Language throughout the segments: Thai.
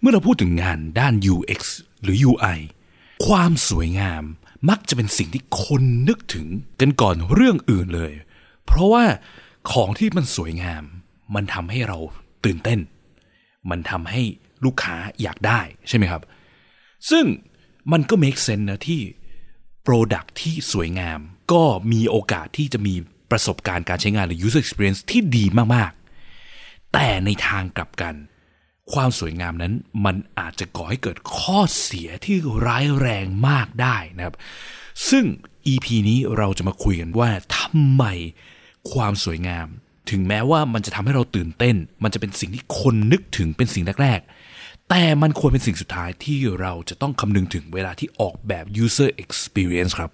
เมื่อเราพูดถึงงานด้าน UX หรือ UI ความสวยงามมักจะเป็นสิ่งที่คนนึกถึงกันก่อนเรื่องอื่นเลยเพราะว่าของที่มันสวยงามมันทำให้เราตื่นเต้นมันทำให้ลูกค้าอยากได้ใช่ไหมครับซึ่งมันก็ make sense นะที่ product ที่สวยงามก็มีโอกาสที่จะมีประสบการณ์การใช้งานหรือ user experience ที่ดีมากๆแต่ในทางกลับกันความสวยงามนั้นมันอาจจะก่อให้เกิดข้อเสียที่ร้ายแรงมากได้นะครับซึ่ง EP นี้เราจะมาคุยกันว่าทำไมความสวยงามถึงแม้ว่ามันจะทำให้เราตื่นเต้นมันจะเป็นสิ่งที่คนนึกถึงเป็นสิ่งแรกๆแต่มันควรเป็นสิ่งสุดท้ายที่เราจะต้องคำนึงถึงเวลาที่ออกแบบ user experience ครับ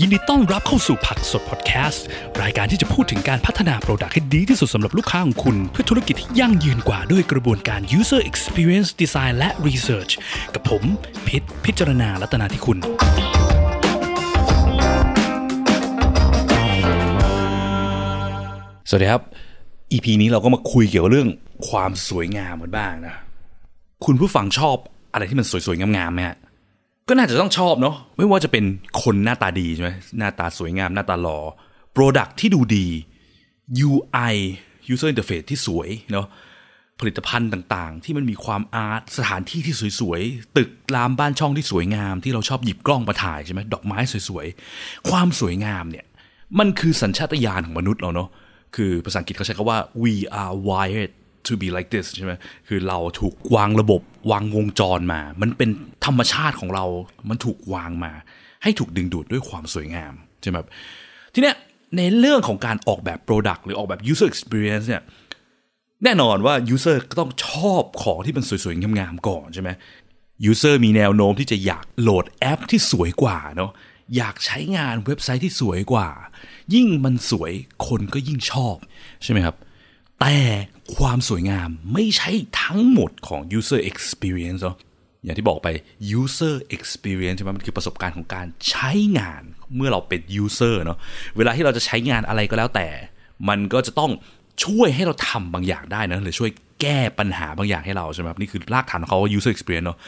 ยินดีต้อนรับเข้าสู่ผักสดพอดแคสต์รายการที่จะพูดถึงการพัฒนาโปรดักต์ให้ดีที่สุดสำหรับลูกค้าของคุณเพื่อธุรกิจที่ยั่งยืนกว่าด้วยกระบวนการ user experience design และ research กับผมพิช พิจารณา รัตนาธิคุณสวัสดีครับ EP นี้เราก็มาคุยเกี่ยวกับเรื่องความสวยงามกันบ้างนะคุณผู้ฟังชอบอะไรที่มันสวยๆงามๆไหมฮะก็น่าจะต้องชอบเนาะไม่ว่าจะเป็นคนหน้าตาดีใช่ไหมหน้าตาสวยงามหน้าตาหล่อ product ที่ดูดี UI user interface ที่สวยเนาะผลิตภัณฑ์ต่างๆที่มันมีความอาร์ตสถานที่ที่สวยๆตึกรามบ้านช่องที่สวยงามที่เราชอบหยิบกล้องมาถ่ายใช่ไหมดอกไม้สวยๆความสวยงามเนี่ยมันคือสัญชาตญาณของมนุษย์เราเนาะคือภาษาอังกฤษเขาใช้คำว่า we are wired to be like this ใช่ไหมคือเราถูกวางระบบวางวงจรมามันเป็นธรรมชาติของเรามันถูกวางมาให้ถูกดึงดูดด้วยความสวยงามใช่ไหมทีเนี้ยในเรื่องของการออกแบบ product หรือออกแบบ user experience เนี่ยแน่นอนว่า user ก็ต้องชอบของที่มันสวยๆงามๆก่อนใช่ไหม user มีแนวโน้มที่จะอยากโหลดแอปที่สวยกว่าเนาะอยากใช้งานเว็บไซต์ที่สวยกว่ายิ่งมันสวยคนก็ยิ่งชอบใช่ไหมครับแต่ความสวยงามไม่ใช่ทั้งหมดของ user experience เนาะอย่างที่บอกไป user experience ใช่ไหมมันคือประสบการณ์ของการใช้งานเมื่อเราเป็น user เนาะเวลาที่เราจะใช้งานอะไรก็แล้วแต่มันก็จะต้องช่วยให้เราทำบางอย่างได้นะหรือช่วยแก้ปัญหาบางอย่างให้เราใช่ไหมนี่คือรากฐานของเขา user experience เนาะ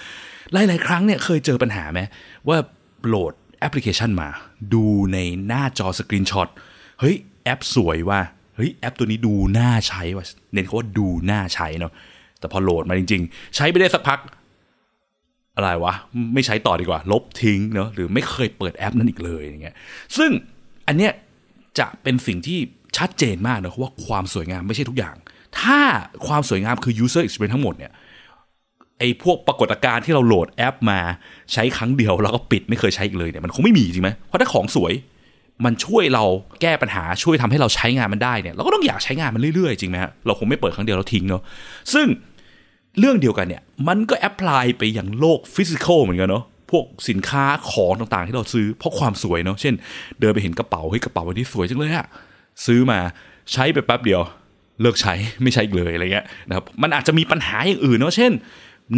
หลายๆครั้งเนี่ยเคยเจอปัญหาไหมว่าโหลดแอปพลิเคชันมาดูในหน้าจอสกรีนช็อตเฮ้ยแอปสวยว่ะเฮ้ยแอปตัวนี้ดูน่าใช้ว่ะเน้นเขาว่าดูน่าใช้เนาะแต่พอโหลดมาจริงๆใช้ไปได้สักพักอะไรวะไม่ใช้ต่อดีกว่าลบทิ้งเนาะหรือไม่เคยเปิดแอปนั้นอีกเลยอย่างเงี้ยซึ่งอันเนี้ยจะเป็นสิ่งที่ชัดเจนมากนะว่าความสวยงามไม่ใช่ทุกอย่างถ้าความสวยงามคือ user experience ทั้งหมดเนี่ยไอ้พวกปรากฏการณ์ที่เราโหลดแอปมาใช้ครั้งเดียวแล้วก็ปิดไม่เคยใช้อีกเลยเนี่ยมันคงไม่มีจริงไหมเพราะถ้าของสวยมันช่วยเราแก้ปัญหาช่วยทำให้เราใช้งานมันได้เนี่ยเราก็ต้องอยากใช้งานมันเรื่อยๆจริงไหมฮะเราคงไม่เปิดครั้งเดียวแล้วทิ้งเนาะซึ่งเรื่องเดียวกันเนี่ยมันก็แอพพลายไปอย่างโลกฟิสิกอลเหมือนกันเนาะพวกสินค้าของต่างๆที่เราซื้อเพราะความสวยเนาะเช่นเดินไปเห็นกระเป๋าเฮ้ยกระเป๋าวันนี้สวยจังเลยอะซื้อมาใช้ไปแป๊บเดียวเลิกใช้ไม่ใช้อีกเลยอะไรเงี้ยนะครับมันอาจจะมีปัญหาอย่างอื่นเนาะเช่น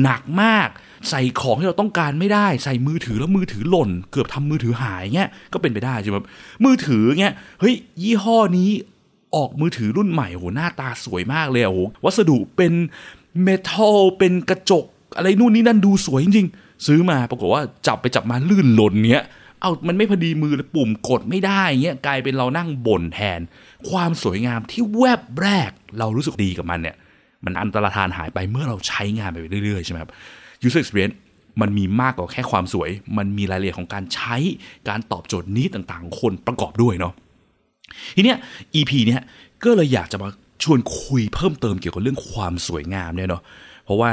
หนักมากใส่ของที่เราต้องการไม่ได้ใส่มือถือแล้วมือถือหล่นเกือบทำมือถือหายเงี้ยก็เป็นไปได้ใช่ไหมมือถือเงี้ยเฮ้ยยี่ห้อนี้ออกมือถือรุ่นใหม่โหหน้าตาสวยมากเลยโหวัสดุเป็นเมทัลเป็นกระจกอะไรนู่นนี่นั่นดูสวยจริงๆซื้อมาปรากฏว่าจับไปจับมาลื่นหล่นเงี้ยเอามันไม่พอดีมือเลยปุ่มกดไม่ได้เงี้ยกลายเป็นเรานั่งบ่นแทนความสวยงามที่แวบแรกเรารู้สึกดีกับมันเนี่ยมันอันตรธานหายไปเมื่อเราใช้งานไปเรื่อยๆใช่ไหมครับ user experience มันมีมากกว่าแค่ความสวยมันมีรายละเอียดของการใช้การตอบโจทย์นี้ต่างๆคนประกอบด้วยเนาะทีเนี้ย EP เนี้ยก็เลยอยากจะมาชวนคุยเพิ่มเติมเกี่ยวกับเรื่องความสวยงามเนี่ยเนาะเพราะว่า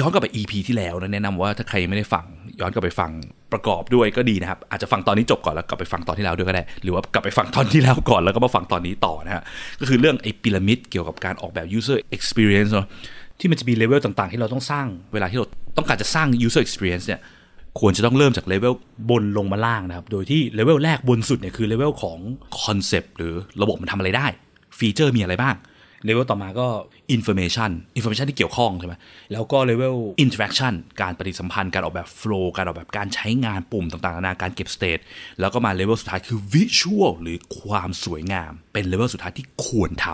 ย้อนกลับไป EP ที่แล้วนะแนะนำว่าถ้าใครไม่ได้ฟังย้อนกลับไปฟังประกอบด้วยก็ดีนะครับอาจจะฟังตอนนี้จบก่อนแล้วกลับไปฟังตอนที่แล้วด้วยก็ได้หรือว่ากลับไปฟังตอนที่แล้วก่อนแล้วก็มาฟังตอนนี้ต่อนะฮะก็คือเรื่องไอ้พีระมิดเกี่ยวกับการออกแบบ user experience เนาะที่มันจะมีเลเวลต่างๆที่เราต้องสร้างเวลาที่เราต้องการจะสร้าง user experience เนี่ยควรจะต้องเริ่มจากเลเวลบนลงมาล่างนะครับโดยที่เลเวลแรกบนสุดเนี่ยคือเลเวลของ concept หรือระบบมันทำอะไรได้ฟีเจอร์มีอะไรบ้างเลเวลต่อมาก็ information ที่เกี่ยวข้องใช่ไหมแล้วก็เลเวล interaction การปฏิสัมพันธ์การออกแบบ flow การออกแบบการใช้งานปุ่มต่างๆนานาการเก็บ state แล้วก็มาเลเวลสุดท้ายคือ visual หรือความสวยงามเป็นเลเวลสุดท้ายที่ควรท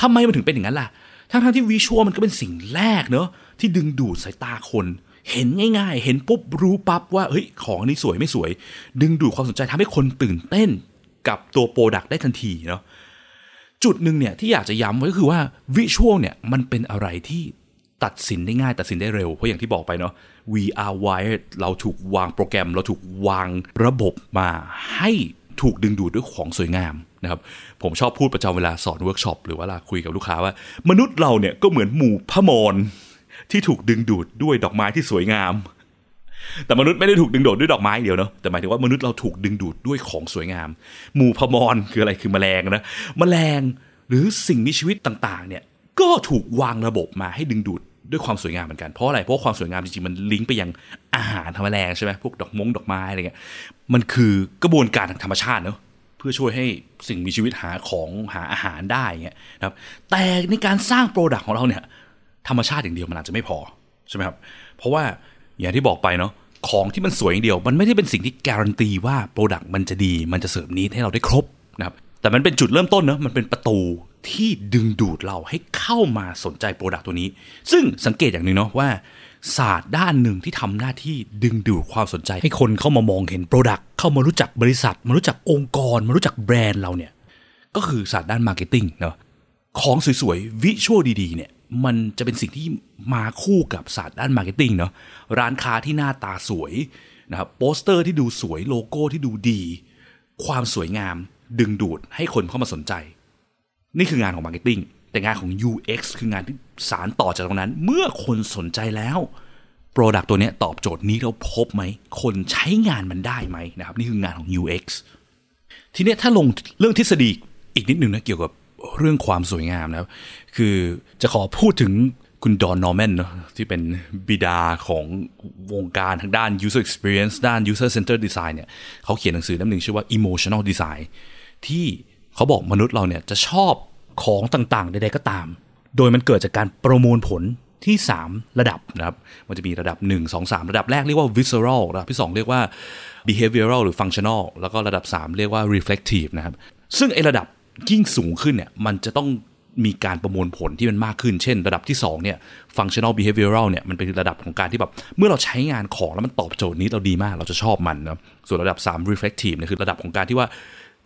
ทำไมมันถึงเป็นอย่างนั้นล่ะทั้งที่วิชวลมันก็เป็นสิ่งแรกเนอะที่ดึงดูดสายตาคนเห็นง่ายๆเห็นปุ๊บรู้ปั๊บว่าเฮ้ยของนี้สวยไม่สวยดึงดูดความสนใจทำให้คนตื่นเต้นกับตัวโปรดักต์ได้ทันทีเนาะจุดหนึ่งเนี่ยที่อยากจะย้ำไว้ก็คือว่าวิชวลเนี่ยมันเป็นอะไรที่ตัดสินได้ง่ายตัดสินได้เร็วเพราะอย่างที่บอกไปเนาะ we are wired เราถูกวางโปรแกรมเราถูกวางระบบมาให้ถูกดึงดูดด้วยของสวยงามนะครับผมชอบพูดประจำเวลาสอนเวิร์กช็อปหรือว่าคุยกับลูกค้าว่ามนุษย์เราเนี่ยก็เหมือนหมู่พมรที่ถูกดึงดูดด้วยดอกไม้ที่สวยงามแต่มนุษย์ไม่ได้ถูกดึงดูดด้วยดอกไม้เดียวเนาะแต่หมายถึงว่ามนุษย์เราถูกดึงดูดด้วยของสวยงามหมู่พมรคืออะไรคือแมลงนะแมลงหรือสิ่งมีชีวิตต่างๆเนี่ยก็ถูกวางระบบมาให้ดึงดูดด้วยความสวยงามเหมือนกันเพราะอะไรเพราะความสวยงามจริงๆมันลิงก์ไปยังอาหารธรรมแมลงใช่ไหมพวกดอกไม้อะไรเงี้ยมันคือกระบวนการทางธรรมชาติเนาะเพื่อช่วยให้สิ่งมีชีวิตหาของหาอาหารได้เงี้ยนะครับแต่ในการสร้างโปรดักต์ของเราเนี่ยธรรมชาติอย่างเดียวมันอาจจะไม่พอใช่ไหมครับเพราะว่าอย่างที่บอกไปเนาะของที่มันสวยอย่างเดียวมันไม่ได้เป็นสิ่งที่การันตีว่าโปรดักต์มันจะดีมันจะเสริมนี้ให้เราได้ครบนะครับแต่มันเป็นจุดเริ่มต้นเนาะมันเป็นประตูที่ดึงดูดเราให้เข้ามาสนใจโปรดักต์ตัวนี้ซึ่งสังเกตอย่างนึงเนาะว่าศาสตร์ด้านหนึ่งที่ทำหน้าที่ดึงดูดความสนใจให้คนเข้ามามองเห็นโปรดักต์เข้ามารู้จักบริษัทมารู้จักองค์กรมารู้จักแบรนด์เราเนี่ยก็คือศาสตร์ด้านมาร์เก็ตติ้งเนาะของสวยๆวิชวลดีๆเนี่ยมันจะเป็นสิ่งที่มาคู่กับศาสตร์ด้านมาร์เก็ตติ้งเนาะร้านค้าที่หน้าตาสวยนะครับโปสเตอร์ที่ดูสวยโลโก้ที่ดูดีความสวยงามดึงดูดให้คนเข้ามาสนใจนี่คืองานของ Marketing แต่งานของ UX คืองานที่สานต่อจากตรงนั้นเมื่อคนสนใจแล้ว Product ตัวนี้ตอบโจทย์นี้เราพบไหมคนใช้งานมันได้ไหมนะครับนี่คืองานของ UX ทีนี้ถ้าลงเรื่องทฤษฎีอีกนิดนึงนะเกี่ยวกับเรื่องความสวยงามนะครับคือจะขอพูดถึงคุณดอน นอร์แมนเนาะที่เป็นบิดาของวงการทางด้าน User Experience ด้าน User Center Design เนี่ยเขาเขียนหนังสือเล่มนึงชื่อว่า Emotional Design ที่เขาบอกมนุษย์เราเนี่ยจะชอบของต่างๆใดๆก็ตามโดยมันเกิดจากการประมวลผลที่3ระดับนะครับมันจะมีระดับ1 2 3ระดับแรกเรียกว่า visceral ระดับที่2เรียกว่า behavioral หรือ functional แล้วก็ระดับ3เรียกว่า reflective นะครับซึ่งไอ้ระดับยิ่งสูงขึ้นเนี่ยมันจะต้องมีการประมวลผลที่มันมากขึ้นเช่นระดับที่2เนี่ย functional behavioral เนี่ยมันเป็นระดับของการที่แบบเมื่อเราใช้งานของแล้วมันตอบโจทย์นี้เราดีมากเราจะชอบมันนะส่วนระดับ3 reflective เนี่ยคือระดับของการที่ว่า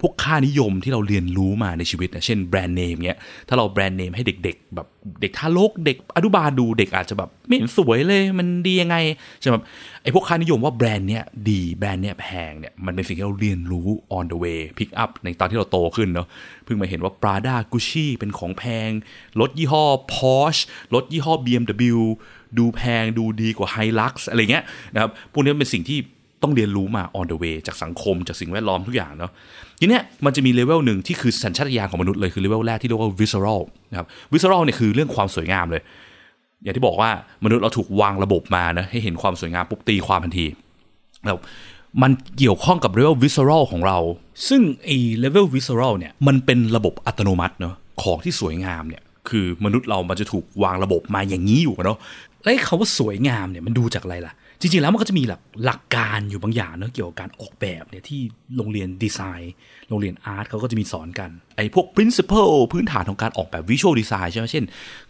พวกค่านิยมที่เราเรียนรู้มาในชีวิตนะเช่นแบรนด์เนมเงี้ยถ้าเราแบรนด์เนมให้เด็กๆแบบเด็กทารกเด็กอนุบาลดูเด็กอาจจะแบบไม่เห็นสวยเลยมันดียังไงใช่ไหมไอ้พวกค่านิยมว่าแบรนด์เนี้ยดีแบรนด์เนี้ยแพงเนี่ยมันเป็นสิ่งที่เราเรียนรู้ on the way pick up ในตอนที่เราโตขึ้นเนาะเพิ่งมาเห็นว่า Prada Gucci เป็นของแพงรถยี่ห้อ Porsche รถยี่ห้อ BMW ดูแพงดูดีกว่า Hilux อะไรเงี้ยนะครับพวกนี้เป็นสิ่งที่ต้องเรียนรู้มา on the way จากสังคมจากสิ่งแวดล้อมทุกอย่างเนาะทีเนี้ยมันจะมีเลเวลหนึ่งที่คือสัญชาตญาณของมนุษย์เลยคือเลเวลแรกที่เรียกว่า visceral นะครับ visceral เนี่ยคือเรื่องความสวยงามเลยอย่างที่บอกว่ามนุษย์เราถูกวางระบบมานะให้เห็นความสวยงามปุ๊บตีความทันทีแล้วมันเกี่ยวข้องกับเลเวล visceral ของเราซึ่งไอ้เลเวล visceral เนี่ยมันเป็นระบบอัตโนมัติเนาะของที่สวยงามเนี่ยคือมนุษย์เรามันจะถูกวางระบบมาอย่างนี้อยู่เนาะไอ้คำว่าสวยงามเนี่ยมันดูจากอะไรล่ะจริงๆแล้วมันก็จะมีหลักการอยู่บางอย่างเนาะเกี่ยวกับการออกแบบเนี่ยที่โรงเรียนดีไซน์โรงเรียนอาร์ตเขาก็จะมีสอนกันไอ้พวก principle พื้นฐานของการออกแบบ visual design ใช่ไหมเช่น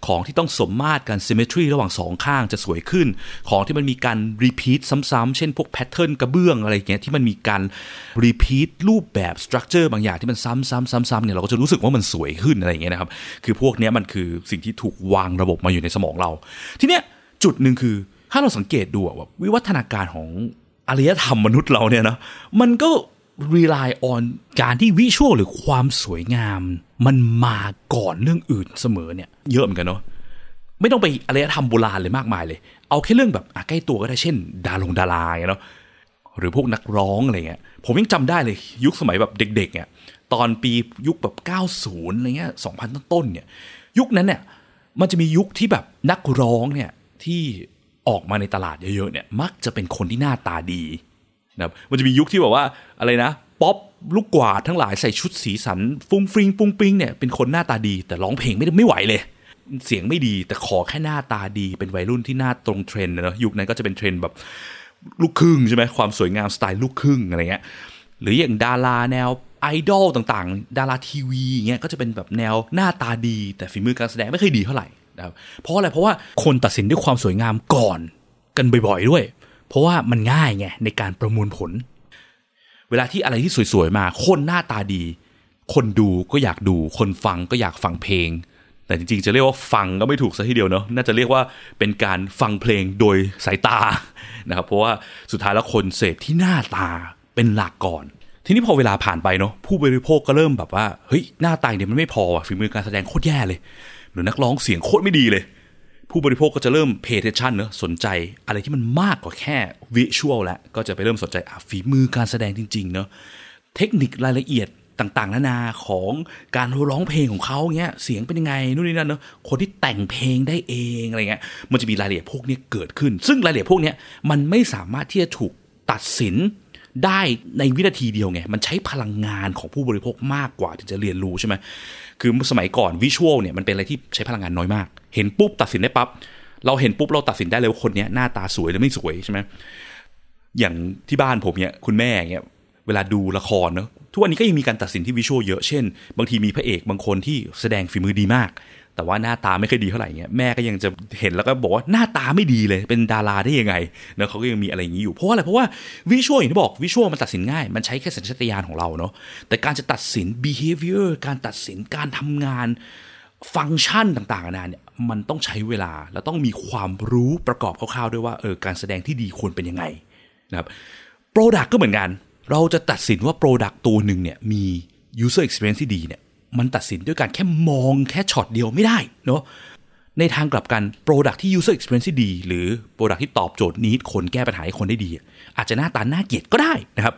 ของที่ต้องสมมาตรกัน symmetry ระหว่างสองข้างจะสวยขึ้นของที่มันมีการ repeat ซ้ำๆเช่นพวก pattern กระเบื้องอะไรอย่างเงี้ยที่มันมีการ repeat รูปแบบ structure บางอย่างที่มันซ้ำๆเนี่ยเราก็จะรู้สึกว่ามันสวยขึ้นอะไรอย่างเงี้ยนะครับคือพวกเนี้ยมันคือสิ่งที่ถูกวางระบบมาอยู่ในสมองเราทีเนี้ยจุดนึงคือถ้าเราสังเกตดูว่าวิวัฒนาการของอารยธรรมมนุษย์เราเนี่ยนะมันก็ rely on การที่วิชวลหรือความสวยงามมันมาก่อนเรื่องอื่นเสมอเนี่ยเยอะเหมือนกันเนาะไม่ต้องไปอารยธรรมโบราณเลยมากมายเลยเอาแค่เรื่องแบบใกล้ตัวก็ได้เช่นดาราเนาะหรือพวกนักร้องอะไรเงี้ยผมยังจำได้เลยยุคสมัยแบบเด็กๆเนี่ยตอนปียุคแบบ90อะไรเงี้ย2000ต้นๆเนี่ยยุคนั้นเนี่ยมันจะมียุคที่แบบนักร้องเนี่ยที่ออกมาในตลาดเยอะๆเนี่ยมักจะเป็นคนที่หน้าตาดีนะครับมันจะมียุคที่แบบว่าอะไรนะป๊อปลูกกวาดทั้งหลายใส่ชุดสีสันฟุ้งฟริ้งปุ้งปิ้งเนี่ยเป็นคนหน้าตาดีแต่ร้องเพลงไม่ไหวเลยเสียงไม่ดีแต่ขอแค่หน้าตาดีเป็นวัยรุ่นที่หน้าตรงเทรนด์เนาะยุคนั้นก็จะเป็นเทรนด์แบบลูกครึ่งใช่ไหมความสวยงามสไตล์ลูกครึ่งอะไรเงี้ยหรืออย่างดาราแนวไอ ไอดอลต่างๆดาราทีวีอย่างเงี้ยก็จะเป็นแบบแนวหน้าตาดีแต่ฝีมือการแสดงไม่เคยดีเท่าไหร่นะครับเพราะอะไรเพราะว่าคนตัดสินด้วยความสวยงามก่อนกันบ่อยๆด้วยเพราะว่ามันง่ายไงในการประมวลผลเวลาที่อะไรที่สวยๆมาคนหน้าตาดีคนดูก็อยากดูคนฟังก็อยากฟังเพลงแต่จริงๆจะเรียกว่าฟังก็ไม่ถูกซะทีเดียวเนาะน่าจะเรียกว่าเป็นการฟังเพลงโดยสายตานะครับเพราะว่าสุดท้ายแล้วคนเสพที่หน้าตาเป็นหลักก่อนทีนี้พอเวลาผ่านไปเนาะผู้บริโภคก็เริ่มแบบว่าเฮ้ยหน้าตาเนี่ยมันไม่พอว่ะฝีมือการแสดงโคตรแย่เลยหรือนักร้องเสียงโคตรไม่ดีเลยผู้บริโภคก็จะเริ่ม pay attention เนอะสนใจอะไรที่มันมากกว่าแค่ visual แล้วก็จะไปเริ่มสนใจฝีมือการแสดงจริงๆเนอะเทคนิครายละเอียดต่างๆนานาของการร้องเพลงของเขาเงี้ยเสียงเป็นยังไงนู่นนี่นั่นเนอะคนที่แต่งเพลงได้เองอะไรเงี้ยมันจะมีรายละเอียดพวกนี้เกิดขึ้นซึ่งรายละเอียดพวกนี้มันไม่สามารถที่จะถูกตัดสินได้ในวินาทีเดียวไงมันใช้พลังงานของผู้บริโภคมากกว่าที่จะเรียนรู้ใช่ไหมคือสมัยก่อนวิชวลเนี่ยมันเป็นอะไรที่ใช้พลังงานน้อยมากเห็นปุ๊บตัดสินได้ปั๊บเราเห็นปุ๊บเราตัดสินได้เลยว่าคนนี้หน้าตาสวยหรือไม่สวยใช่ไหมอย่างที่บ้านผมเนี่ยคุณแม่เนี่ยเวลาดูละครเนอะทุกวันนี้ก็ยังมีการตัดสินที่วิชวลเยอะเช่นบางทีมีพระเอกบางคนที่แสดงฝีมือดีมากแต่ว่าหน้าตาไม่ค่อยดีเท่าไหร่เงี้ยแม่ก็ยังจะเห็นแล้วก็บอกว่าหน้าตาไม่ดีเลยเป็นดาราได้ยังไงเนาะเขาก็ยังมีอะไรอย่างนี้อยู่เพราะอะไรเพราะว่าวิชวลอย่างที่บอกวิชวลมันตัดสินง่ายมันใช้แค่สัญชาตญาณของเราเนาะแต่การจะตัดสิน behavior การตัดสินการทำงานฟังก์ชันต่างๆนานาเนี่ยมันต้องใช้เวลาและต้องมีความรู้ประกอบคร่าวๆด้วยว่าการแสดงที่ดีควรเป็นยังไงนะครับ product ก็เหมือนกันเราจะตัดสินว่า product ตัวนึงเนี่ยมี user experience ที่ดีเนี่ยมันตัดสินด้วยการแค่มองแค่ช็อตเดียวไม่ได้เนาะในทางกลับกัน product ที่ user experience ที่ดีหรือ product ที่ตอบโจทย์ need คนแก้ปัญหาให้คนได้ดีอาจจะหน้าตาน่าเกลียดก็ได้นะครับ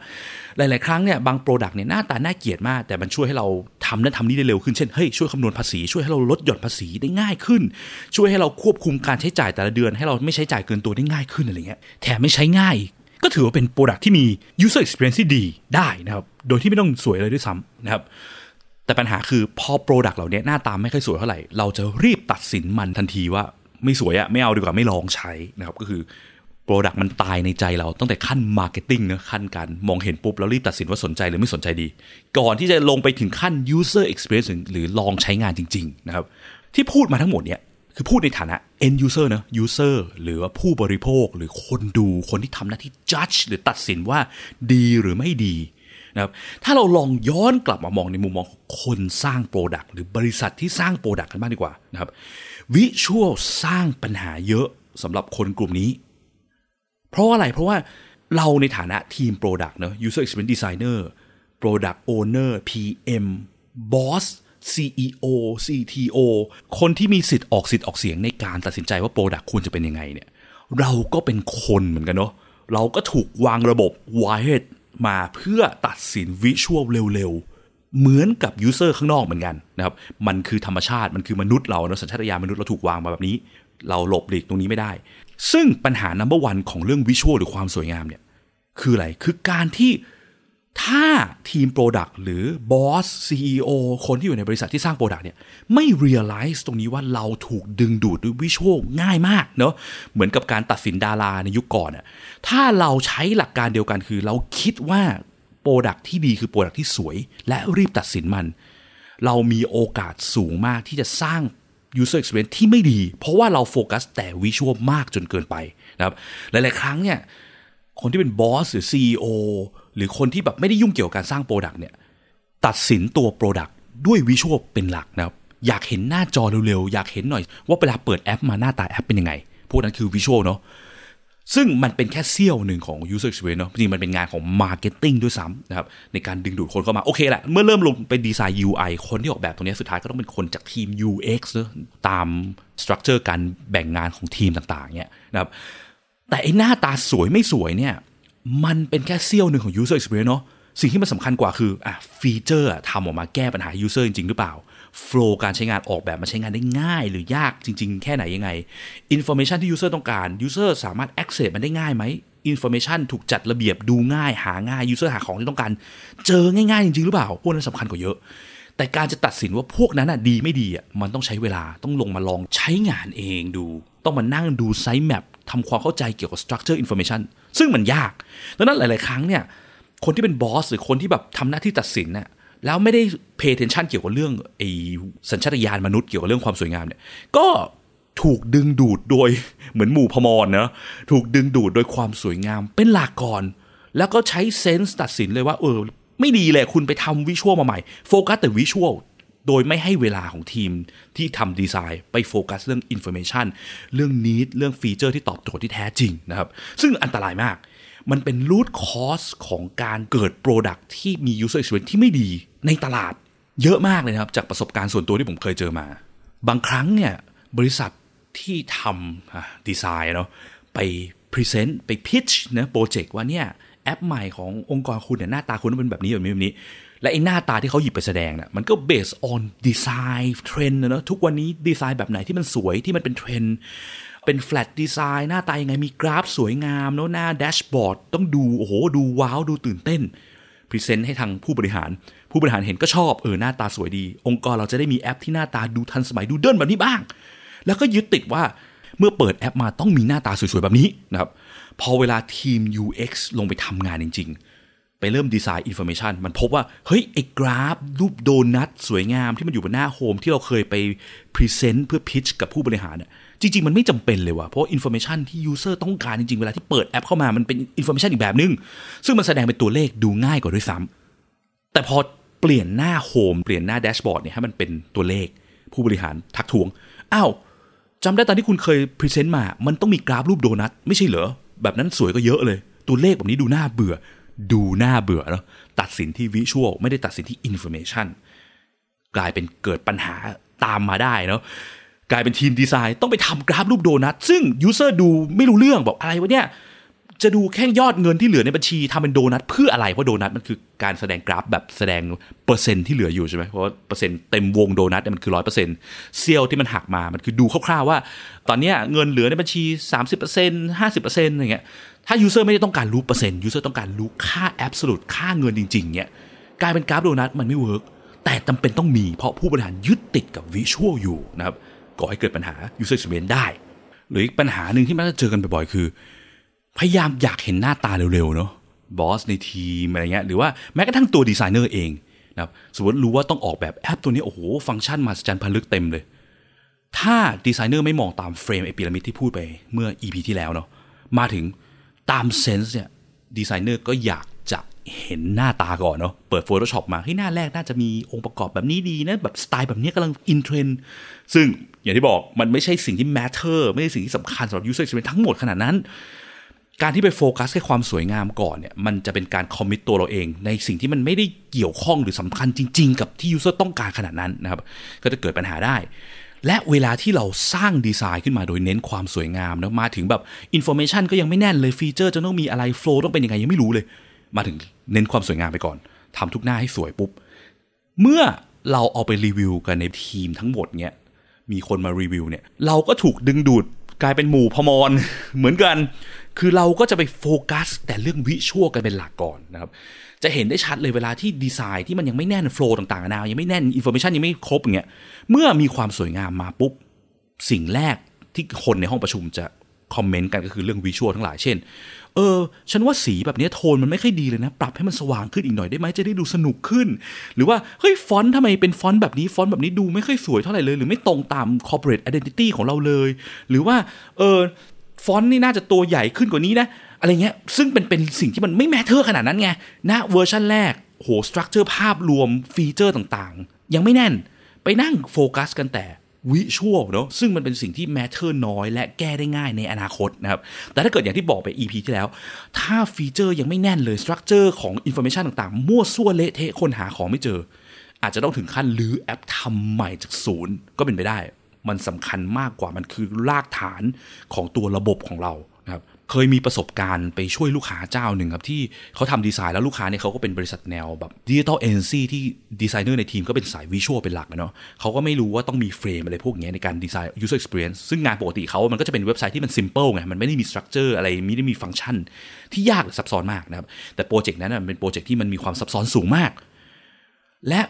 หลายๆครั้งเนี่ยบาง product เนี่ยหน้าตาน่าเกลียดมากแต่มันช่วยให้เราทำนั้นทำนี้ได้เร็วขึ้นเช่นเฮ้ยช่วยคำนวณภาษีช่วยให้เราลดหย่อนภาษีได้ง่ายขึ้นช่วยให้เราควบคุมการใช้จ่ายแต่ละเดือนให้เราไม่ใช้จ่ายเกินตัวได้ง่ายขึ้นอะไรเงี้ยแถมไม่ใช้ง่ายก็ถือว่าเป็น product ที่มี user experience ที่ดีได้นะครับโดยที่ไม่ต้องสวยเลยด้วยซ้ำนะครับแต่ปัญหาคือพอ product เหล่านี้หน้าตาไม่ค่อยสวยเท่าไหร่เราจะรีบตัดสินมันทันทีว่าไม่สวยอะไม่เอาดีกว่าไม่ลองใช้นะครับก็คือ product มันตายในใจเราตั้งแต่ขั้น marketing นะขั้นการมองเห็นปุ๊บแล้วรีบตัดสินว่าสนใจหรือไม่สนใจดีก่อนที่จะลงไปถึงขั้น user experience หรือลองใช้งานจริงๆนะครับที่พูดมาทั้งหมดเนี่ยคือพูดในฐานะ end user นะ user หรือว่าผู้บริโภคหรือคนดูคนที่ทำหน้าที่ judge หรือตัดสินว่าดีหรือไม่ดีนะครับถ้าเราลองย้อนกลับมามองในมุมมองของคนสร้าง product หรือบริษัทที่สร้าง product กันบ้างดีกว่านะครับวิชวลสร้างปัญหาเยอะสำหรับคนกลุ่มนี้เพราะอะไรเพราะว่าเราในฐานะทีม product นะ user experience designer product owner PM boss CEO CTO คนที่มีสิทธิ์ออกเสียงในการตัดสินใจว่า product ควรจะเป็นยังไงเนี่ยเราก็เป็นคนเหมือนกันเนาะเราก็ถูกวางระบบ wired มาเพื่อตัดสิน visual เร็วๆเหมือนกับ user ข้างนอกเหมือนกันนะครับมันคือธรรมชาติมันคือมนุษย์เราเนาะสัญชาตญาณมนุษย์เราถูกวางมาแบบนี้เราหลบหลีกตรงนี้ไม่ได้ซึ่งปัญหา number 1 ของเรื่อง visual หรือความสวยงามเนี่ยคืออะไรคือการที่ถ้าทีม Product หรือบอส CEO คนที่อยู่ในบริษัทที่สร้าง Product เนี่ยไม่ realize ตรงนี้ว่าเราถูกดึงดูดด้วยวิชวลง่ายมากเนาะเหมือนกับการตัดสินดาราในยุคก่อนน่ะถ้าเราใช้หลักการเดียวกันคือเราคิดว่า Product ที่ดีคือ Product ที่สวยและรีบตัดสินมันเรามีโอกาสสูงมากที่จะสร้าง user experience ที่ไม่ดีเพราะว่าเราโฟกัสแต่วิชวลมากจนเกินไปนะครับหลายๆครั้งเนี่ยคนที่เป็นบอสหรือ CEO หรือคนที่แบบไม่ได้ยุ่งเกี่ยวกับการสร้าง Product เนี่ยตัดสินตัว Product ด้วยวิชวลเป็นหลักนะครับอยากเห็นหน้าจอเร็วๆอยากเห็นหน่อยว่าเวลาเปิดแอปมาหน้าตาแอปเป็นยังไงพวกนั้นคือวิชวลเนาะซึ่งมันเป็นแค่เสี้ยวหนึ่งของ user experience เนาะจริงมันเป็นงานของ marketing ด้วยซ้ำนะครับในการดึงดูดคนเข้ามาโอเคแหละเมื่อเริ่มลงไปดีไซน์ UI คนที่ออกแบบตรงนี้สุดท้ายก็ต้องเป็นคนจากทีม UX เนาะตาม structure การแบ่งงานของทีมต่างๆเนี่ยนะครับแต่ไอ้หน้าตาสวยไม่สวยเนี่ยมันเป็นแค่เสี้ยวหนึ่งของ user experience เนาะสิ่งที่มันสำคัญกว่าคือฟีเจอร์ทำออกมาแก้ปัญหา user จริงๆหรือเปล่า flow การใช้งานออกแบบมาใช้งานได้ง่ายหรือยากจริงๆแค่ไหนยังไง information ที่ user ต้องการ user สามารถ access มันได้ง่ายไหม information ถูกจัดระเบียบดูง่ายหาง่าย user หาของที่ต้องการเจอง่ายๆจริงๆหรือเปล่าพวกนั้นสำคัญกว่าเยอะแต่การจะตัดสินว่าพวกนั้นดีไม่ดีมันต้องใช้เวลาต้องลงมาลองใช้งานเองดูต้องมานั่งดูไซส์แมปทำความเข้าใจเกี่ยวกับ structure information ซึ่งมันยากดังนั้นหลายๆครั้งเนี่ยคนที่เป็นบอสหรือคนที่แบบทำหน้าที่ตัดสินเนี่ย แล้วไม่ได้ pay attention เกี่ยวกับเรื่องไอ้สัญชาตญาณมนุษย์เกี่ยวกับเรื่องความสวยงามเนี่ยก็ถูกดึงดูดโดยเหมือนหมู่พมรนะถูกดึงดูดโดยความสวยงามเป็นหลักก่อนแล้วก็ใช้เซนส์ตัดสินเลยว่าไม่ดีแหละคุณไปทำวิชวลมาใหม่โฟกัสแต่วิชวลโดยไม่ให้เวลาของทีมที่ทำดีไซน์ไปโฟกัสเรื่องอินฟอร์เมชันเรื่องนีดเรื่องฟีเจอร์ที่ตอบโจทย์ที่แท้จริงนะครับซึ่งอันตรายมากมันเป็นรูทคอสของการเกิดโปรดักต์ที่มี user experience ที่ไม่ดีในตลาดเยอะมากเลยนะครับจากประสบการณ์ส่วนตัวที่ผมเคยเจอมาบางครั้งเนี่ยบริษัทที่ทำดีไซน์เนาะไปพรีเซนต์ไปพิชนะโปรเจกต์ว่าเนี่ยแอปใหม่ขององค์กรคุณเนี่ยหน้าตาคุณเป็นแบบนี้แบบนี้และไอ้หน้าตาที่เขาหยิบไปแสดงน่ะมันก็ based on design trend นะทุกวันนี้ดีไซน์แบบไหนที่มันสวยที่มันเป็นเทรนด์เป็น flat design หน้าตายังไงมีกราฟสวยงามเนาะหน้าแดชบอร์ดต้องดูโอ้โหดูว้าวดูตื่นเต้นพรีเซนต์ให้ทางผู้บริหารเห็นก็ชอบหน้าตาสวยดีองค์กรเราจะได้มีแอปที่หน้าตาดูทันสมัยดูเดินแบบนี้บ้างแล้วก็ยึดติดว่าเมื่อเปิดแอปมาต้องมีหน้าตาสวยๆแบบนี้นะครับพอเวลาทีม UX ลงไปทำงานจริงๆไปเริ่มดีไซน์อินฟอร์เมชันมันพบว่าเฮ้ยไอ้กราฟรูปโดนัทสวยงามที่มันอยู่บนหน้าโฮมที่เราเคยไปพรีเซนต์เพื่อพิชกับผู้บริหารเนี่ยจริงๆมันไม่จำเป็นเลยว่ะเพราะอินฟอร์เมชันที่ยูเซอร์ต้องการจริงๆเวลาที่เปิดแอปเข้ามามันเป็นอินฟอร์เมชันอีกแบบนึงซึ่งมันแสดงเป็นตัวเลขดูง่ายกว่าด้วยซ้ำแต่พอเปลี่ยนหน้าโฮมเปลี่ยนหน้าแดชบอร์ดเนี่ยให้มันเป็นตัวเลขผู้บริหารทักท้วงอ้าวจำได้ตอนที่คุณเคยพรีเซนต์มามันต้องมีกราฟรูปโดนัทไม่ใช่เหรอแบบนั้นสวยก็เยอะเลยตัวเลขแบบนี้ดูน่าเบื่อเนาะตัดสินที่วิชวลไม่ได้ตัดสินที่อินฟอร์เมชันกลายเป็นเกิดปัญหาตามมาได้เนาะกลายเป็นทีมดีไซน์ต้องไปทำกราฟรูปโดนัทซึ่งยูเซอร์ดูไม่รู้เรื่องบอกอะไรวะเนี่ยจะดูแค่ยอดเงินที่เหลือในบัญชีทำเป็นโดนัทเพื่ออะไรเพราะโดนัทมันคือการแสดงกราฟแบบแสดงเปอร์เซ็นต์ที่เหลืออยู่ใช่ไหมเพราะเปอร์เซ็นต์เต็มวงโดนัทมันคือ 100% เซี่ยวที่มันหักมามันคือดูคร่าวๆว่าตอนนี้เงินเหลือในบัญชี 30% 50% อะไรเงี้ยถ้ายูเซอร์ไม่ได้ต้องการรู้เปอร์เซ็นต์ยูเซอร์ต้องการรู้ค่าแอบโซลูทค่าเงินจริงๆเนี่ยกลายเป็นกราฟโดนัทมันไม่เวิร์กแต่จำเป็นต้องมีเพราะผู้บริหารยึดติดกับวิชวลอยู่นะครับก่อให้เกิดปัญหา user experience ได้หรืออีกปัญหานึงที่มักจะเจอกันบ่อยๆคือพยายามอยากเห็นหน้าตาเร็วๆเนาะบอสในทีมอะไรเงี้ยหรือว่าแม้กระทั่งตัวดีไซเนอร์เองนะครับสมมติรู้ว่าต้องออกแบบแอปตัวนี้โอ้โหฟังก์ชันมหัศจรรย์พลึกเต็มเลยถ้าดีไซเนอร์ไม่มองตามเฟรมไอ้พีระมิดที่พูดไปเมื่อ EP ที่แล้วเนาะมาถึงตามเซนส์เนี่ยดีไซเนอร์ก็อยากจะเห็นหน้าตาก่อนเนาะเปิด Photoshop มาให้หน้าแรกน่าจะมีองค์ประกอบแบบนี้ดีนะแบบสไตล์แบบนี้กำลังอินเทรนด์ซึ่งอย่างที่บอกมันไม่ใช่สิ่งที่ matter ไม่ใช่สิ่งที่สำคัญสำหรับ user experience ทั้งหมดขนาดนั้นการที่ไปโฟกัสแค่ความสวยงามก่อนเนี่ยมันจะเป็นการคอมมิตตัวเราเองในสิ่งที่มันไม่ได้เกี่ยวข้องหรือสำคัญจริงๆกับที่ยูเซอร์ต้องการขนาดนั้นนะครับก็จะเกิดปัญหาได้และเวลาที่เราสร้างดีไซน์ขึ้นมาโดยเน้นความสวยงามนะมาถึงแบบอินโฟเมชันก็ยังไม่แน่นเลยฟีเจอร์จะต้องมีอะไรโฟลว์ต้องเป็นยังไงยังไม่รู้เลยมาถึงเน้นความสวยงามไปก่อนทำทุกหน้าให้สวยปุ๊บเมื่อเราเอาไปรีวิวกันในทีมทั้งหมดเนี่ยมีคนมารีวิวเนี่ยเราก็ถูกดึงดูดกลายเป็นหมู่พมรเหมือนกันคือเราก็จะไปโฟกัสแต่เรื่องวิชวลกันเป็นหลักก่อนนะครับจะเห็นได้ชัดเลยเวลาที่ดีไซน์ที่มันยังไม่แน่นโฟลว์ต่างๆนายังไม่แน่นอินฟอร์เมชันยังไม่ครบอย่างเงี้ยเมื่อมีความสวยงามมาปุ๊บสิ่งแรกที่คนในห้องประชุมจะคอมเมนต์กันก็คือเรื่องวิชวลทั้งหลายเช่นฉันว่าสีแบบนี้โทนมันไม่ค่อยดีเลยนะปรับให้มันสว่างขึ้นอีกหน่อยได้ไหมจะได้ดูสนุกขึ้นหรือว่าเฮ้ยฟอนต์ทำไมเป็นฟอนต์แบบนี้ดูไม่ค่อยสวยเท่าไหร่เลยหรือไม่ตรงตาม corporate identity ของเราเลยหรือว่าฟอนต์นี่น่าจะตัวใหญ่ขึ้นกว่านี้นะอะไรเงี้ยซึ่งเป็นสิ่งที่มันไม่แมทเทอร์ขนาดนั้นไงนะเวอร์ชันแรกโหสตรัคเจอร์ภาพรวมฟีเจอร์ต่างๆยังไม่แน่นไปนั่งโฟกัสกันแต่วิชวลเนาะซึ่งมันเป็นสิ่งที่แมทเทอร์น้อยและแก้ได้ง่ายในอนาคตนะครับแต่ถ้าเกิดอย่างที่บอกไป EP ที่แล้วถ้าฟีเจอร์ยังไม่แน่นเลยสตรัคเจอร์ของอินฟอร์เมชันต่างๆมั่วซั่วเละเทะคนหาของไม่เจออาจจะต้องถึงขั้นรื้อแอปทำใหม่จากศูนย์ก็เป็นไปได้มันสำคัญมากกว่ามันคือรากฐานของตัวระบบของเรานะครับเคยมีประสบการณ์ไปช่วยลูกค้าเจ้าหนึ่งครับที่เขาทำดีไซน์แล้วลูกค้าเนี่ยเขาก็เป็นบริษัทแนวแบบดิจิทัลเอเจนซี่ที่ดีไซเนอร์ในทีมก็เป็นสายวิชวลเป็นหลักเนาะเขาก็ไม่รู้ว่าต้องมีเฟรมอะไรพวกนี้ในการดีไซน์ user experience ซึ่งงานปกติเขามันก็จะเป็นเว็บไซต์ที่มัน simple ไงมันไม่ได้มี structure อะไรไม่ได้มีฟังก์ชันที่ยากหรือซับซ้อนมากนะครับแต่โปรเจกต์นั้นมันเป็นโปรเจกต์ที่มันมีความซับซ้อนสูงมากและ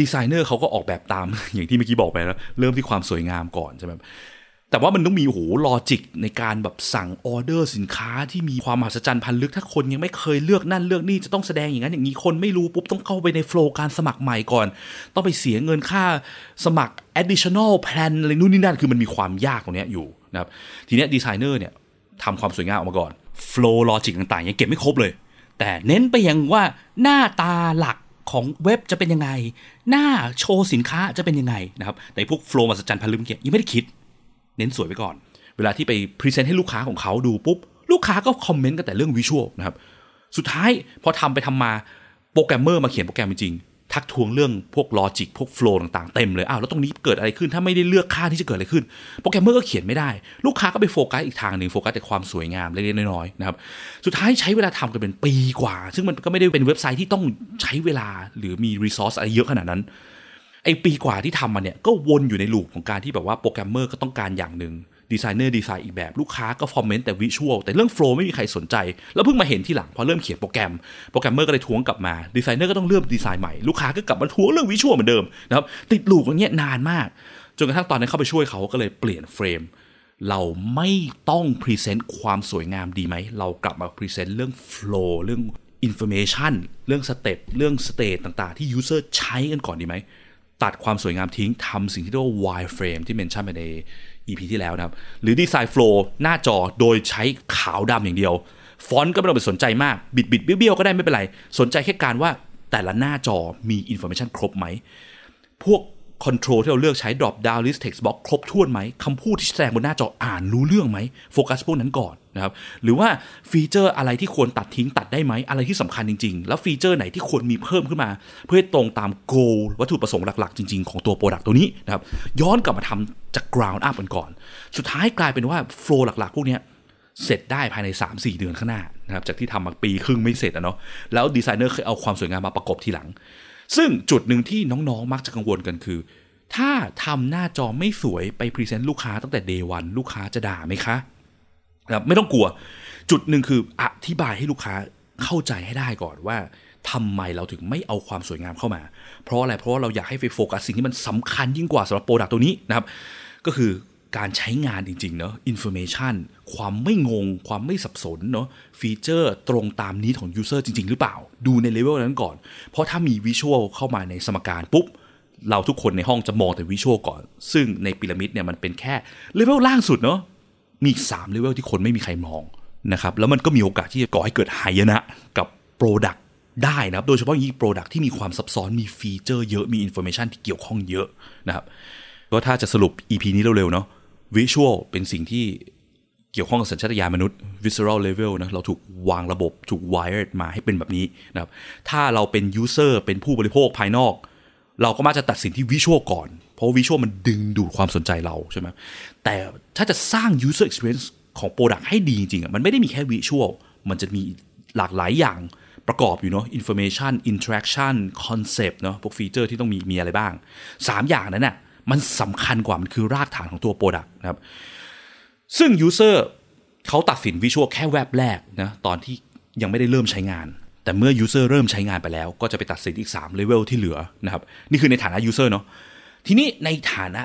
ดีไซเนอร์เขาก็ออกแบบตามอย่างที่เมื่อกี้บอกไปแล้วเริ่มที่ความสวยงามก่อนใช่ไหม แต่ว่ามันต้องมีโหลอจิกในการแบบสั่งออเดอร์สินค้าที่มีความมหัศจรรย์พันลึกถ้าคนยังไม่เคยเลือกนั่นเลือกนี่จะต้องแสดงอย่างนั้นอย่างนี้คนไม่รู้ปุ๊บต้องเข้าไปในโฟลว์การสมัครใหม่ก่อนต้องไปเสียเงินค่าสมัคร additional plan อะไรนู่นนี่นั่นคือมันมีความยากตรงนี้อยู่นะครับทีนี้ดีไซเนอร์เนี่ยทำความสวยงามออกมาก่อนโฟลว์ลอจิกต่างๆยังเก็บไม่ครบเลยแต่เน้นไปยังว่าหน้าตาหลักของเว็บจะเป็นยังไงหน้าโชว์สินค้าจะเป็นยังไงนะครับในพวกโฟลว์มหัศจรรย์พันลึกเนี่ยยังไม่ได้คิดเน้นสวยไปก่อนเวลาที่ไปพรีเซนต์ให้ลูกค้าของเขาดูปุ๊บลูกค้าก็คอมเมนต์กันแต่เรื่องวิชวลนะครับสุดท้ายพอทำไปทำมาโปรแกรมเมอร์มาเขียนโปรแกรมจริงๆทักทวงเรื่องพวกลอจิกพวกโฟลว์ต่างๆเต็มเลยอ้าวแล้วตรงนี้เกิดอะไรขึ้นถ้าไม่ได้เลือกค่าที่จะเกิดอะไรขึ้นโปรแกรมเมอร์ก็เขียนไม่ได้ลูกค้าก็ไปโฟกัสอีกทางนึงโฟกัสแต่ความสวยงามเล็กๆน้อยๆนะครับสุดท้ายใช้เวลาทำกันเป็นปีกว่าซึ่งมันก็ไม่ได้เป็นเว็บไซต์ที่ต้องใช้เวลาหรือมีรีซอสอะไรเยอะขนาดนั้นไอปีกว่าที่ทำมาเนี่ยก็วนอยู่ในลูปของการที่แบบว่าโปรแกรมเมอร์ก็ต้องการอย่างหนึ่งดีไซเนอร์ดีไซน์อีกแบบลูกค้าก็คอมเมนต์แต่วิชวลแต่เรื่องโฟลว์ไม่มีใครสนใจแล้วเพิ่งมาเห็นทีหลังพอเริ่มเขียนโปรแกรมเมอร์ก็เลยทวงกลับมาดีไซเนอร์ก็ต้องเริ่มดีไซน์ใหม่ลูกค้าก็กลับมาทวงเรื่องวิชวลเหมือนเดิมนะครับติดลูปอย่างเงี้ยนานมากจนกระทั่งตอนนั้นเข้าไปช่วยเขาก็เลยเปลี่ยนเฟรมเราไม่ต้องพรีเซนต์ความสวยงามดีไหมเรากลับมาพรีเซนต์เรื่องโฟลว์เรื่องอินฟอร์เมชันเรื่องสเต็ปเรื่องสเตจต่างๆที่ยูเซอร์ใช้กันก่อนดีไหมตัดความสวยงามทิ้งทำสิ่งที่เรียกว่า wireframe ที่เมนชั่นไปใน EP ที่แล้วนะครับหรือดีไซน์โฟลว์หน้าจอโดยใช้ขาวดำอย่างเดียวฟอนต์ก็ไม่ต้องไปสนใจมากบิดๆเบี้ยวๆก็ได้ไม่เป็นไรสนใจแค่การว่าแต่ละหน้าจอมีอินฟอร์เมชันครบไหมพวกคอนโทรลที่เราเลือกใช้ drop down list text box ครบถ้วนไหมคำพูดที่แสดงบนหน้าจออ่านรู้เรื่องไหมโฟกัสพวกนั้นก่อนนะครับหรือว่าฟีเจอร์อะไรที่ควรตัดทิ้งตัดได้ไหมอะไรที่สำคัญจริงๆแล้วฟีเจอร์ไหนที่ควรมีเพิ่มขึ้นมาเพื่อตรงตาม goal วัตถุประสงค์หลักๆจริงๆของตัวโปรดักต์ตัวนี้นะครับย้อนกลับมาทำจาก ground up กันก่อนสุดท้ายกลายเป็นว่า flow หลักๆพวกนี้เสร็จได้ภายใน 3-4 เดือนข้างหน้านะครับจากที่ทำมาปีครึ่งไม่เสร็จอ่ะเนาะแล้วดีไซเนอร์เคยเอาความสวยงามมาประกบทีหลังซึ่งจุดหนึ่งที่น้องๆมักจะกังวลกันคือถ้าทำหน้าจอไม่สวยไปพรีเซนต์ลูกค้าตั้งแต่ day 1 ลูกค้าจะด่าไหมคะไม่ต้องกลัวจุดหนึ่งคืออธิบายให้ลูกค้าเข้าใจให้ได้ก่อนว่าทำไมเราถึงไม่เอาความสวยงามเข้ามาเพราะอะไรเพราะเราอยากให้ไปโฟกัสสิ่งที่มันสำคัญยิ่งกว่าสำหรับโปรดักต์ตัวนี้นะครับก็คือการใช้งานจริงๆเนาะ information ความไม่งงความไม่สับสนเนาะฟีเจอร์ตรงตามนี้ของ user จริงๆหรือเปล่าดูในเลเวลนั้นก่อนเพราะถ้ามี visual เข้ามาในสมการปุ๊บเราทุกคนในห้องจะมองแต่ visual ก่อนซึ่งในพีระมิดเนี่ยมันเป็นแค่เลเวลล่างสุดเนาะมีอีก3เลเวลที่คนไม่มีใครมองนะครับแล้วมันก็มีโอกาสที่จะก่อให้เกิดหายนะกับ product ได้นะครับโดยเฉพาะอย่างยิ่ง product ที่มีความซับซ้อนมีฟีเจอร์เยอะมี information ที่เกี่ยวข้องเยอะนะครับก็ถ้าจะสรุป EP นี้เร็วๆเนาะวิชวลเป็นสิ่งที่เกี่ยวข้องกับสัญชาตญาณมนุษย์ visceral level นะเราถูกวางระบบถูก wired มาให้เป็นแบบนี้นะครับถ้าเราเป็น user เป็นผู้บริโภคภายนอกเราก็มักจะตัดสินที่วิชวลก่อนเพราะวิชวลมันดึงดูดความสนใจเราใช่ไหมแต่ถ้าจะสร้าง user experience ของ product ให้ดีจริงๆมันไม่ได้มีแค่วิชวลมันจะมีหลากหลายอย่างประกอบอยู่เนาะ information interaction concept เนาะพวกฟีเจอร์ที่ต้องมีอะไรบ้าง3อย่างนั้นน่ะมันสำคัญกว่ามันคือรากฐานของตัว product นะครับซึ่ง user เขาตัดสิน visual แค่แวบแรกนะตอนที่ยังไม่ได้เริ่มใช้งานแต่เมื่อ user เริ่มใช้งานไปแล้วก็จะไปตัดสินอีก3 level ที่เหลือนะครับนี่คือในฐานะ user เนาะทีนี้ในฐานะ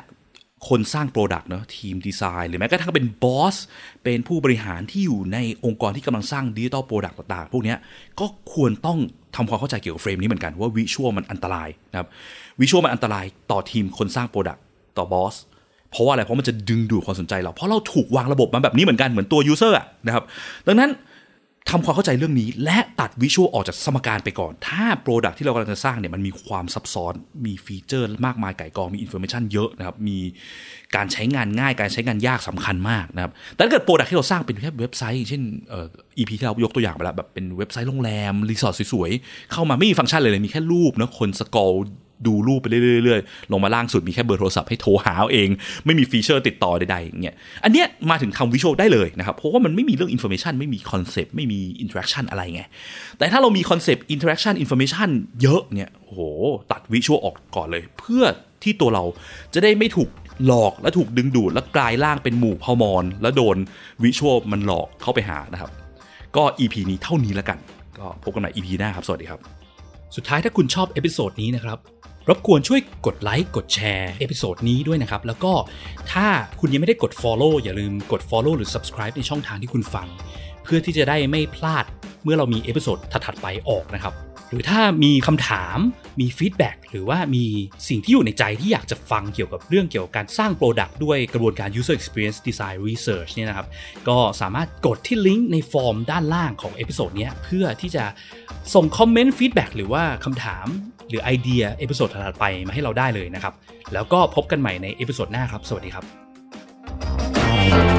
คนสร้าง product เนาะทีมดีไซน์หรือแม้กระทั่งเป็น boss เป็นผู้บริหารที่อยู่ในองค์กรที่กำลังสร้าง digital product ต่างๆพวกนี้ก็ควรต้องทำความเข้าใจเกี่ยวกับเฟรมนี้เหมือนกันว่าวิชวลมันอันตรายนะครับวิชวลมันอันตรายต่อทีมคนสร้างโปรดักต์ต่อบอสเพราะว่าอะไรเพราะมันจะดึงดูดความสนใจเราเพราะเราถูกวางระบบมาแบบนี้เหมือนกันเหมือนตัวยูเซอร์นะครับดังนั้นทำความเข้าใจเรื่องนี้และตัดวิชวลออกจากสมการไปก่อนถ้าโปรดักต์ที่เรากำลังจะสร้างเนี่ยมันมีความซับซ้อนมีฟีเจอร์มากมายไก่กองมีอินฟอร์เมชันเยอะนะครับมีการใช้งานง่ายการใช้งานยากสำคัญมากนะครับแต่ถ้าเกิดโปรดักต์ที่เราสร้างเป็นแค่เว็บไซต์เช่นEP ที่เรายกตัวอย่างไปแล้วแบบเป็นเว็บไซต์โรงแรมรีสอร์ทสวยๆเข้ามาไม่มีฟังก์ชันเลยมีแค่รูปนะคนสกอลดูรูปไปเรื่อยๆลงมาล่างสุดมีแค่เบอร์โทรศัพท์ให้โทรหาเองไม่มีฟีเจอร์ติดต่อใดๆอย่างเงี้ยอันเนี้ยมาถึงทำวิชวลได้เลยนะครับเพราะว่ามันไม่มีเรื่องอินฟอร์เมชันไม่มีคอนเซปต์ไม่มีอินเทอร์แอคชั่นอะไรไงแต่ถ้าเรามีคอนเซปต์อินเทอร์แอคชั่นอินฟอร์เมชันเยอะเนี่ยโอ้โหตัดวิชวลออกก่อนเลยเพื่อที่ตัวเราจะได้ไม่ถูกหลอกและถูกดึงดูดและกลายร่างเป็นหมู่พมรและโดนวิชวลมันหลอกเข้าไปหานะครับก็ EP นี้เท่านี้ละกันก็พบกันใหม่ EP หน้าครับสวัสดีครับสุดท้ายถ้าคุณชอบเอพิโซดนี้นะครับ รบกวนช่วยกดไลค์กดแชร์เอพิโซดนี้ด้วยนะครับแล้วก็ถ้าคุณยังไม่ได้กด follow อย่าลืมกด follow หรือ subscribe ในช่องทางที่คุณฟังเพื่อที่จะได้ไม่พลาดเมื่อเรามีเอพิโซดถัดไปออกนะครับหรือถ้ามีคำถามมีฟีดแบ็กหรือว่ามีสิ่งที่อยู่ในใจที่อยากจะฟังเกี่ยวกับเรื่องเกี่ยวกับการสร้างโปรดักต์ด้วยกระบวนการ user experience design research เนี่ยนะครับก็สามารถกดที่ลิงก์ในฟอร์มด้านล่างของเอพิโซดนี้เพื่อที่จะส่งคอมเมนต์ฟีดแบ็กหรือว่าคำถามหรือไอเดียเอพิโซดถัดไปมาให้เราได้เลยนะครับแล้วก็พบกันใหม่ในเอพิโซดหน้าครับสวัสดีครับ